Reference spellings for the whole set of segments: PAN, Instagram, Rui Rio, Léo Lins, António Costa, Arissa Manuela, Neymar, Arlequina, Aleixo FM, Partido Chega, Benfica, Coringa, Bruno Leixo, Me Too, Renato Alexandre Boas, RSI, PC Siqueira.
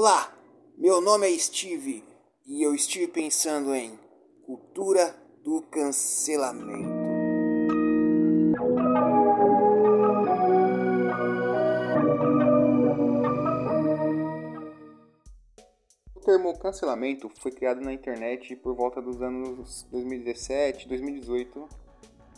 Olá, meu nome é Steve e eu estive pensando em cultura do cancelamento. O termo cancelamento foi criado na internet por volta dos anos 2017, 2018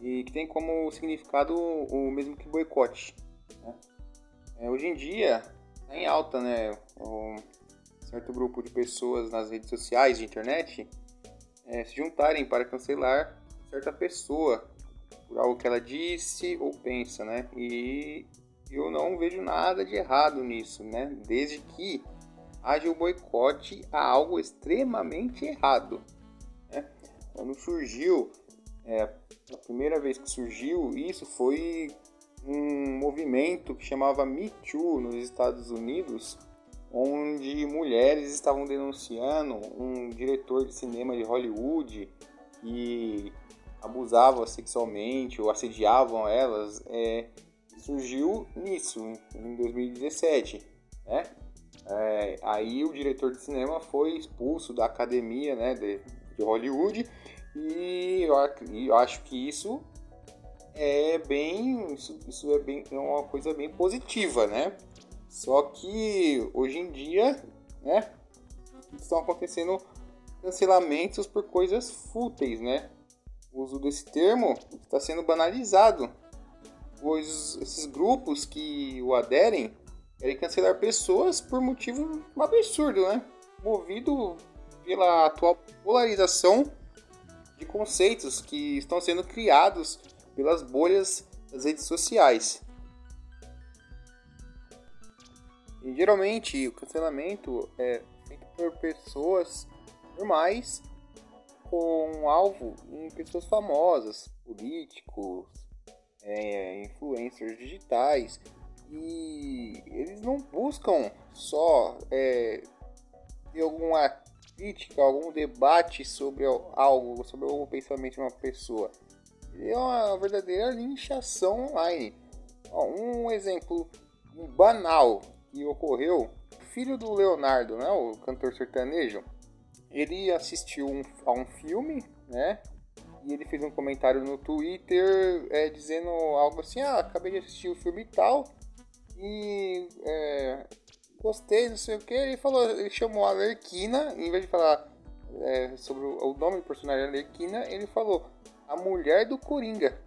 e que tem como significado o mesmo que boicote, né? Hoje em dia está em alta, né? Um certo grupo de pessoas nas redes sociais de internet se juntarem para cancelar certa pessoa por algo que ela disse ou pensa, né? E eu não vejo nada de errado nisso, né? Desde que haja o boicote a algo extremamente errado, né? Quando surgiu, a primeira vez que surgiu isso foi um movimento que chamava Me Too nos Estados Unidos, onde mulheres estavam denunciando um diretor de cinema de Hollywood que abusava sexualmente ou assediavam elas. Surgiu nisso em 2017, né? Aí o diretor de cinema foi expulso da academia, né, de Hollywood, e eu acho que isso é uma coisa bem positiva, né? Só que hoje em dia, né, estão acontecendo cancelamentos por coisas fúteis, né? O uso desse termo está sendo banalizado, pois esses grupos que o aderem querem cancelar pessoas por motivo absurdo, né? Movido pela atual polarização de conceitos que estão sendo criados pelas bolhas das redes sociais. E geralmente o cancelamento é feito por pessoas normais, com alvo em pessoas famosas, políticos, influencers digitais, e eles não buscam só ter alguma crítica, algum debate sobre algo, sobre o pensamento de uma pessoa. É uma verdadeira linchação online. Um exemplo banal que ocorreu: o filho do Leonardo, né, o cantor sertanejo, ele assistiu a um filme, né, e ele fez um comentário no Twitter dizendo algo assim: acabei de assistir o filme e tal, e gostei, não sei o que. Ele chamou a Arlequina, em vez de falar sobre o nome do personagem Arlequina, ele falou a mulher do Coringa.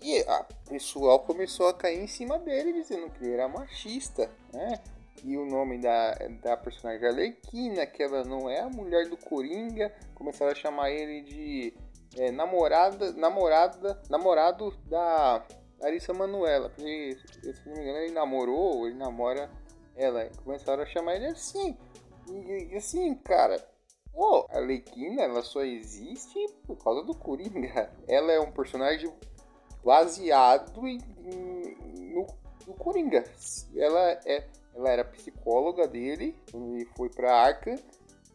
E o pessoal começou a cair em cima dele, dizendo que ele era machista, né? E o nome da personagem Arlequina, que ela não é a mulher do Coringa. Começaram a chamar ele de namorado da Arissa Manuela, porque, se não me engano, ele namorou ou ele namora ela. Começaram a chamar ele assim. E assim, cara, a Arlequina, ela só existe por causa do Coringa. Ela é um personagem baseado no Coringa. Ela era psicóloga dele, e foi pra Arca,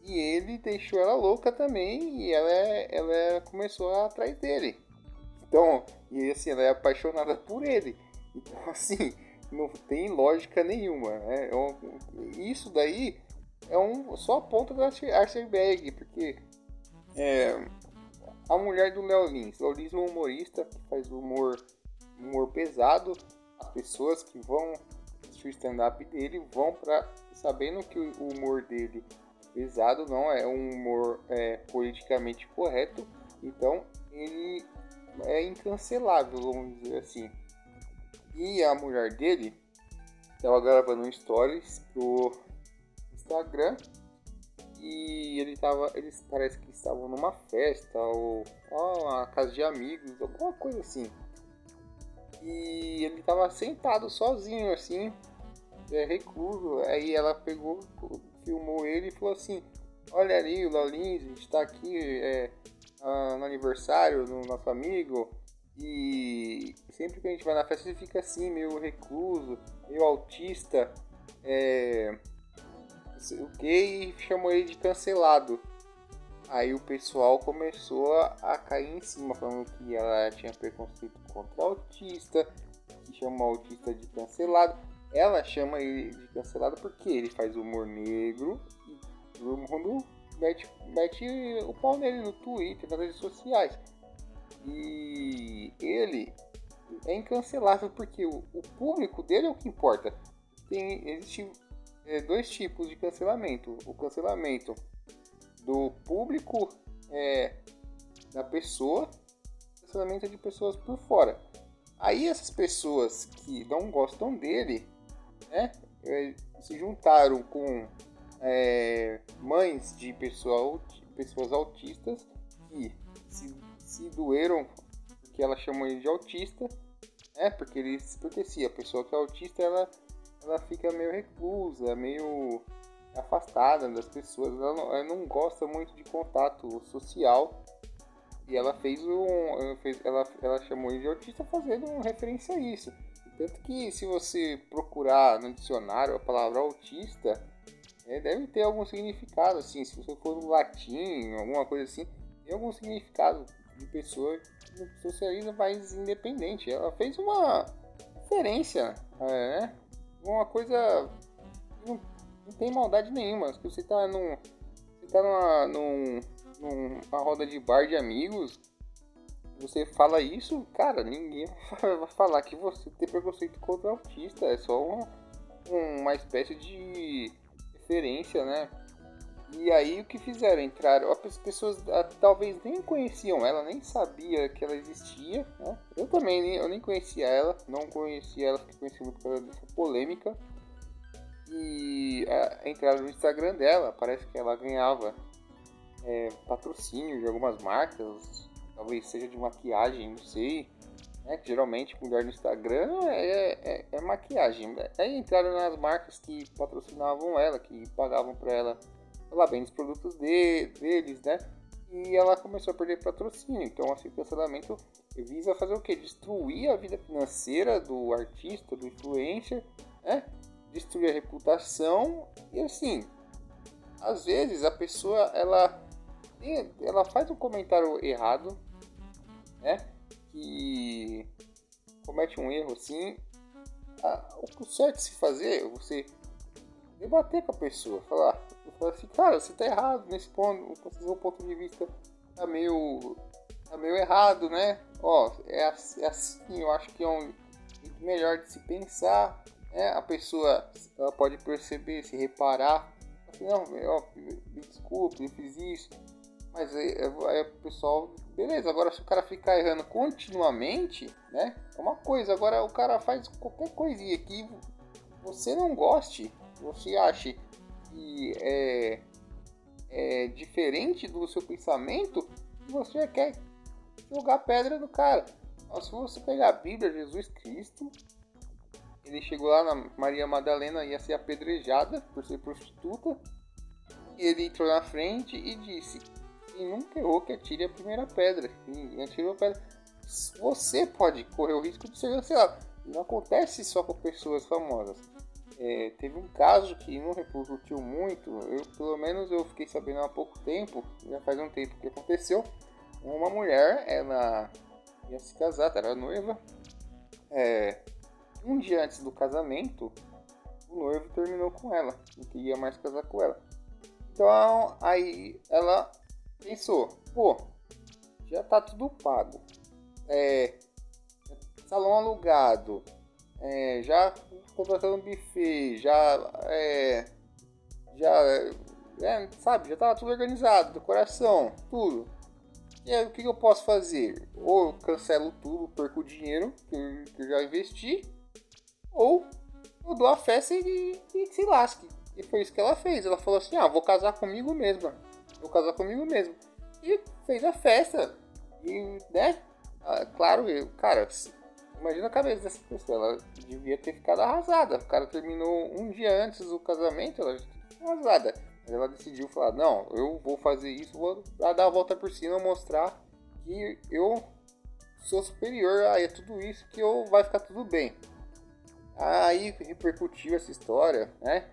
e ele deixou ela louca também, e ela começou a atrás dele. Então, e assim, ela é apaixonada por ele. Então, assim, não tem lógica nenhuma, né? Isso daí só a ponta da iceberg, porque a mulher do Léo Lins é um humorista que faz humor pesado. As pessoas que vão assistir o stand-up dele vão sabendo que o humor dele é pesado, não é um humor politicamente correto, então ele é incancelável, vamos dizer assim. E a mulher dele estava gravando stories pro Instagram, e eles parece que estavam numa festa ou uma casa de amigos, alguma coisa assim, e ele estava sentado sozinho assim, recluso. Aí ela pegou, filmou ele e falou assim: olha ali o Léo Lins, a gente está aqui no aniversário do nosso amigo, e sempre que a gente vai na festa ele fica assim, meio recluso, meio autista, o que chamou ele de cancelado. Aí o pessoal começou a cair em cima, falando que ela tinha preconceito contra autista, que chamou autista de cancelado. Ela chama ele de cancelado porque ele faz humor negro e todo mundo mete o pau nele no Twitter, nas redes sociais. E ele é incancelável porque o público dele é o que importa. Existem dois tipos de cancelamento. O cancelamento do público da pessoa, o cancelamento de pessoas por fora. Aí essas pessoas que não gostam dele, né, se juntaram com mães de pessoas autistas que se doeram porque ela chamou ele de autista, né, porque se a pessoa que é autista ela fica meio reclusa, meio afastada das pessoas, ela não gosta muito de contato social, e ela chamou ele de autista fazendo uma referência a isso. Tanto que se você procurar no dicionário a palavra autista, deve ter algum significado, assim, se você for no latim, alguma coisa assim, tem algum significado de pessoa que socializa, mas independente. Ela fez uma referência, né? Uma coisa que não tem maldade nenhuma. Porque você tá numa roda de bar de amigos, você fala isso, cara, ninguém vai falar que você tem preconceito contra autista. É só uma espécie de referência, né? E aí o que fizeram? Entraram, as pessoas talvez nem conheciam ela, nem sabia que ela existia, né? Eu também, eu nem conhecia ela, porque conheci muito por causa dessa polêmica. E entraram no Instagram dela, parece que ela ganhava patrocínio de algumas marcas, talvez seja de maquiagem, não sei, né? Que geralmente mulher no Instagram é maquiagem. Aí entraram nas marcas que patrocinavam ela, que pagavam pra ela falar bem dos produtos deles, né? E ela começou a perder patrocínio. Então, assim, o cancelamento visa fazer o quê? Destruir a vida financeira do artista, do influencer, né? Destruir a reputação. E assim, às vezes a pessoa ela faz um comentário errado, né? Que comete um erro assim. O certo de se fazer é você debater com a pessoa, falar assim, cara, você tá errado nesse ponto, o ponto de vista tá meio errado, né? Ó, é assim, eu acho que é um jeito melhor de se pensar, né? A pessoa, ela pode perceber, se reparar, assim, não, ó, me desculpe, eu fiz isso, mas aí o pessoal, beleza. Agora, se o cara ficar errando continuamente, né, é uma coisa. Agora, o cara faz qualquer coisinha que você não goste, você acha que é diferente do seu pensamento, e você já quer jogar pedra no cara. Se você pegar a Bíblia, Jesus Cristo, ele chegou lá na Maria Madalena, ia ser apedrejada por ser prostituta, ele entrou na frente e disse: "Quem nunca errou, que atire a primeira pedra." E atirou a pedra. Você pode correr o risco de ser cancelado. Não acontece só com pessoas famosas. Teve um caso que não repercutiu muito, pelo menos eu fiquei sabendo há pouco tempo, já faz um tempo que aconteceu. Uma mulher, ela ia se casar, era noiva, um dia antes do casamento, o noivo terminou com ela, não queria mais casar com ela. Então aí ela pensou, pô, já tá tudo pago, salão alugado, já contratando um buffet, sabe, já tava tudo organizado, decoração, tudo. E aí, o que eu posso fazer? Ou eu cancelo tudo, perco o dinheiro que eu já investi, ou eu dou a festa e se lasque. E foi isso que ela fez. Ela falou assim, vou casar comigo mesma. E fez a festa. E, né, claro, cara, imagina a cabeça dessa pessoa, ela devia ter ficado arrasada. O cara terminou um dia antes do casamento, ela já ficou arrasada. Mas ela decidiu falar, não, eu vou fazer isso, vou dar a volta por cima, mostrar que eu sou superior a tudo isso, que vai ficar tudo bem. Aí repercutiu essa história, né?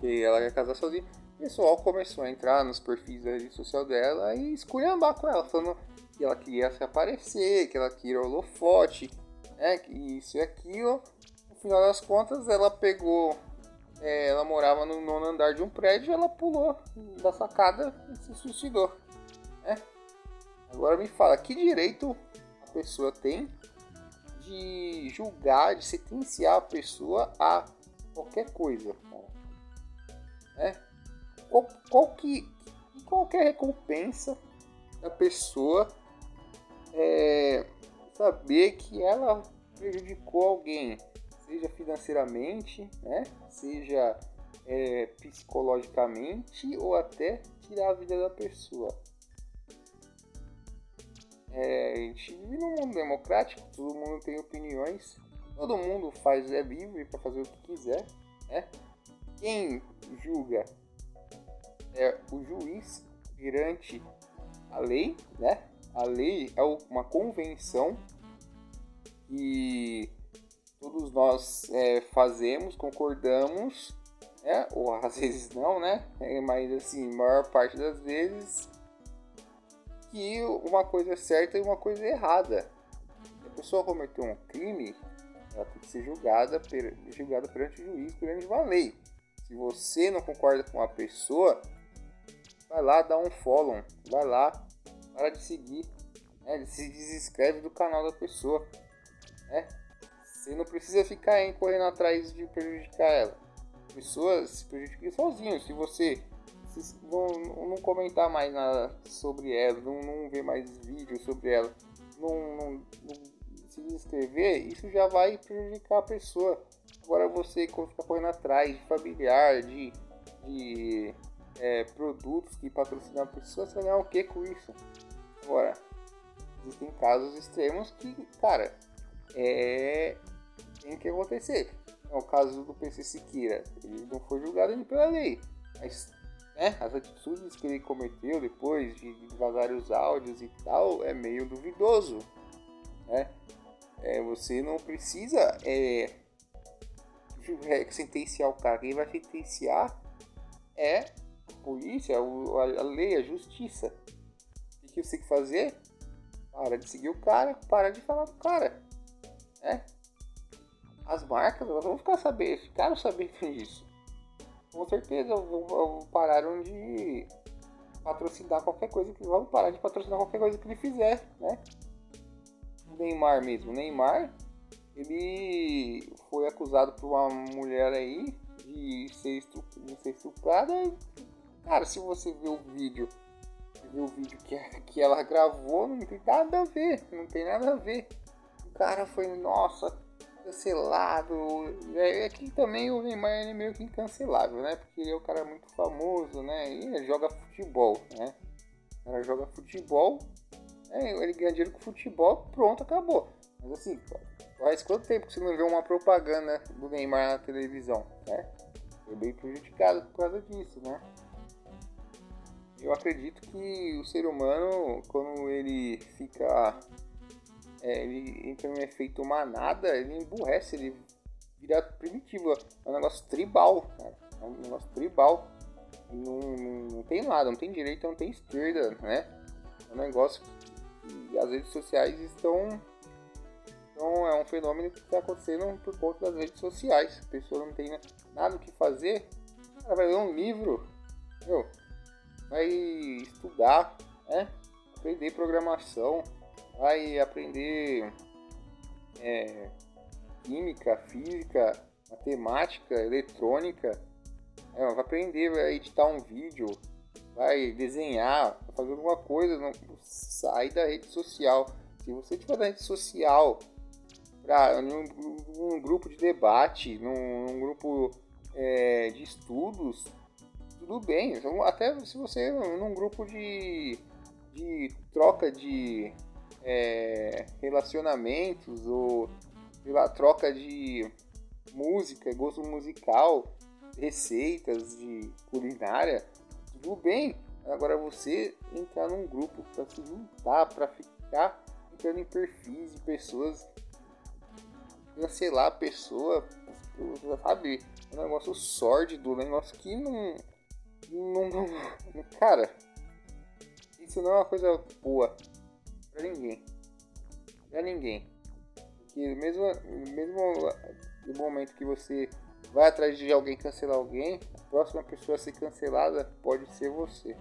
Que ela ia casar sozinha. O pessoal começou a entrar nos perfis da rede social dela e esculhambar com ela, falando que ela queria se aparecer, que ela queria holofote, né, isso e aquilo. No final das contas, ela pegou... ela morava no nono andar de um prédio, ela pulou da sacada e se suicidou. É. Agora me fala, que direito a pessoa tem de julgar, de sentenciar a pessoa a qualquer coisa? É. Qualquer recompensa da pessoa é saber que ela prejudicou alguém, seja financeiramente, né? Seja psicologicamente, ou até tirar a vida da pessoa. A gente vive num mundo democrático, todo mundo tem opiniões, todo mundo é livre para fazer o que quiser, né? Quem julga é o juiz perante a lei, né? A lei é uma convenção e todos nós fazemos, concordamos, né? Ou às vezes não, né? Mas assim, a maior parte das vezes que uma coisa é certa e uma coisa é errada. Se a pessoa cometeu um crime, ela tem que ser julgada perante o juiz, perante uma lei. Se você não concorda com a pessoa, vai lá dar um follow, vai lá, para de seguir, né? Se desinscreve do canal da pessoa, né? Você não precisa ficar correndo atrás de prejudicar ela. As pessoas se prejudicam sozinhas. Se você não comentar mais nada sobre ela, não ver mais vídeos sobre ela, não se inscrever, isso já vai prejudicar a pessoa. Agora você fica correndo atrás de familiar, de produtos que patrocinam a pessoa, você vai ganhar o que com isso? Agora, existem casos extremos que, cara, tem que acontecer. É o caso do PC Siqueira. Ele não foi julgado pela lei, mas, né, as atitudes que ele cometeu depois de vazar os áudios e tal é meio duvidoso, né? Você não precisa sentenciar o cara. Quem vai sentenciar é a polícia, a lei, a justiça. O que você tem que fazer? Para de seguir o cara, para de falar do cara. As marcas, elas vão ficaram sabendo disso. Com certeza pararam de patrocinar qualquer coisa que vão parar de patrocinar qualquer coisa que ele fizer, né? O Neymar mesmo, ele foi acusado por uma mulher aí de ser estuprada. Cara, se você ver o vídeo, que ela gravou, não tem nada a ver. O cara foi, nossa, cancelado. É que também o Neymar é meio que incancelável, né? Porque ele é um cara muito famoso, né? E ele joga futebol, né? O cara joga futebol, ele ganha dinheiro com futebol, pronto, acabou. Mas assim, faz quanto tempo que você não vê uma propaganda do Neymar na televisão, né? Foi bem prejudicado por causa disso, né? Eu acredito que o ser humano, quando ele fica... ele entra num efeito manada, ele emburrece, ele vira primitivo, é um negócio tribal, né? Não tem lado, não tem direita, não tem esquerda, né? É um negócio que as redes sociais estão... Então é um fenômeno que está acontecendo por conta das redes sociais. A pessoa não tem nada o que fazer, ela vai ler um livro, vai estudar, né? Aprender programação, vai aprender química, física, matemática, eletrônica, vai aprender a editar um vídeo, vai desenhar, vai fazer alguma coisa, não sai da rede social. Se você tiver na rede social, num grupo de debate, num grupo de estudos, tudo bem. Até se você num grupo de troca de relacionamentos, ou pela troca de música, gosto musical, receitas de culinária, tudo bem. Agora você entrar num grupo para se juntar, para ficar entrando em perfis de pessoas, cancelar a pessoa, sabe? Um negócio sórdido, um negócio que não. Cara, isso não é uma coisa boa pra ninguém. Porque mesmo no momento que você vai atrás de alguém cancelar alguém, a próxima pessoa a ser cancelada pode ser você.